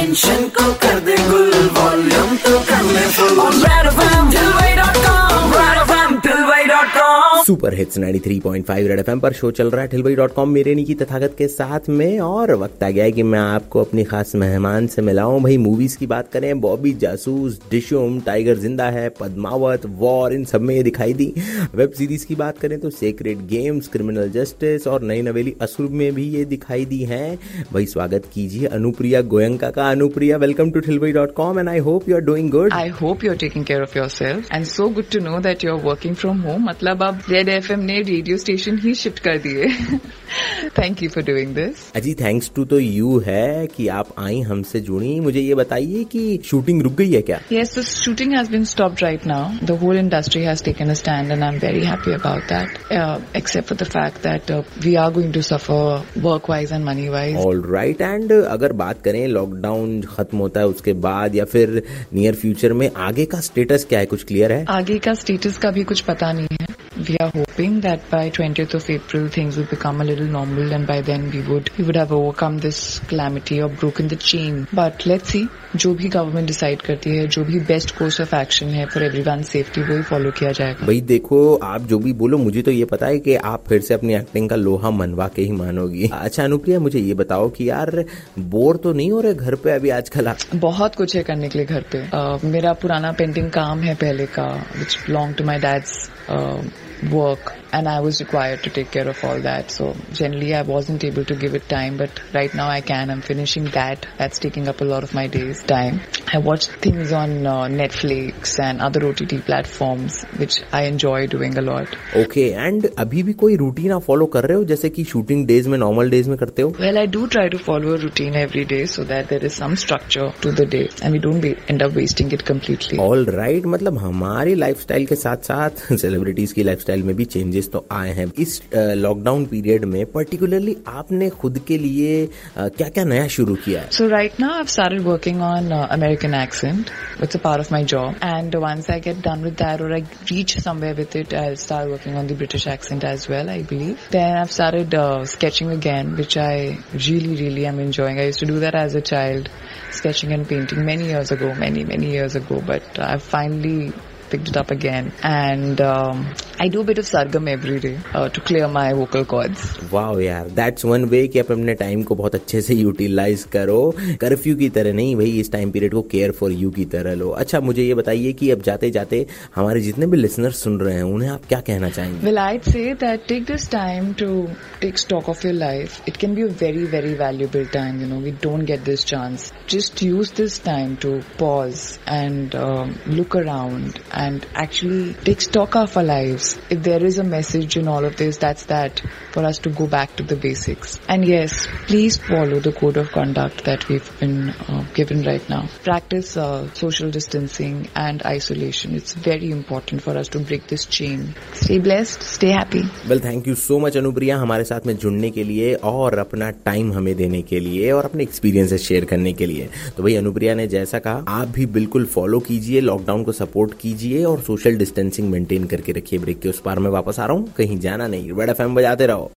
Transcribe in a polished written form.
Tension को कर दे गुल, वॉल्यूम तो कर ले full. Super hits 93.5 red FM पर शो चल रहा है Thilwai.com मेरे निकी तथागत के साथ में, और वक्त आ गया है कि मैं आपको अपनी खास मेहमान से मिलाऊं। भाई मूवीज की बात करें, बॉबी जासूस, डिशूम, टाइगर जिंदा है, पद्मावत, वॉर, इन सब में ये दिखाई दी। वेब सीरीज की बात करें तो सेक्रेड गेम्स, क्रिमिनल जस्टिस और नई नवेली असुर में भी ये दिखाई दी है। भाई स्वागत कीजिए अनुप्रिया गोयंका का। Anupriya, welcome to Thilwai.com and I hope you are doing good. I hope you are taking care of yourself and so good to know that you are working from home. मतलब आप ZFM ने रेडियो स्टेशन ही shift कर दिए। Thank you for doing this. अजी thanks to तो you है कि आप आई हमसे जुड़ी। मुझे ये बताइए कि शूटिंग रुक गई है क्या? Yes, the shooting has been stopped right now. The whole industry has taken a stand and I am very happy about that, except for the fact that we are going to suffer work wise and money wise. All right, and अगर बात करें lockdown खत्म होता है उसके बाद या फिर नियर फ्यूचर में आगे का स्टेटस क्या है, कुछ क्लियर है? आगे का स्टेटस का भी कुछ पता नहीं है। We are hoping that by 20th of April things will become a little normal and by then we would have overcome this calamity or broken the chain. But let's see, जो भी government decide करती है, जो भी best course of action है for everyone's safety वो ही follow किया जाएगा। भाई देखो, आप जो भी बोलो मुझे तो ये पता है कि आप फिर से अपनी एक्टिंग का लोहा मनवा के ही मानोगी। अच्छा अनुप्रिया, मुझे ये बताओ कि यार बोर तो नहीं हो रहे घर पे अभी आजकल? बहुत कुछ है करने के लिए घर पे। मेरा पुराना पेंटिंग काम है पहले का, which belonged to my dad's work and I was required to take care of all that, so generally I wasn't able to give it time, but right now I can. I'm finishing that's taking up a lot of my day's time. I watch things on Netflix and other OTT platforms which I enjoy doing a lot. Okay, and abhi bhi koi routine aap follow kar rahe ho jaise ki shooting days mein normal days mein karte ho? Well, I do try to follow a routine every day so that there is some structure to the day and we don't end up wasting it completely. All right, matlab hamari lifestyle ke sath sath celebrities ki lifestyle mein bhi changes तो आए हैं इस lockdown period में। Particularly आपने खुद के लिए क्या क्या नया शुरू किया है? So right now I have started working on American accent, it's a part of my job, and once I get done with that और I reach somewhere with it I will start working on the British accent as well I believe. Then I have started sketching again which I really really am enjoying. I used to do that as a child, sketching and painting many years ago, but I finally picked it up again, and I do a bit of sargam every day to clear my vocal cords. Wow yaar, that's one way कि आप अपने time को बहुत अच्छे से utilize करो, curfew की तरह नहीं भाई, इस time period को care for you की तरह लो। अच्छा मुझे ये बताइए कि अब जाते जाते हमारे जितने भी listeners सुन रहे हैं उन्हें आप क्या कहना चाहेंगे? Well, I'd say that take this time to take stock of your life. It can be a very very valuable time, you know, we don't get this chance. Just use this time to pause and look around and actually take stock of our lives. If there is a message in all of this, that's that for us to go back to the basics. And yes, please follow the code of conduct that we've been given right now. Practice social distancing and isolation. It's very important for us to break this chain. Stay blessed, stay happy. Well, thank you so much Anupriya हमारे साथ में जुड़ने के लिए और अपना time हमें देने के लिए और अपने एक्सपीरियंसेस शेयर करने के लिए। तो भाई अनुप्रिया ने जैसा कहा, आप भी बिल्कुल फॉलो कीजिए, लॉकडाउन को सपोर्ट कीजिए और सोशल डिस्टेंसिंग मेंटेन करके रखिए। ब्रेक के उस पार में वापस आ रहा हूँ, कहीं जाना नहीं, बड़ा फैम बजाते रहो।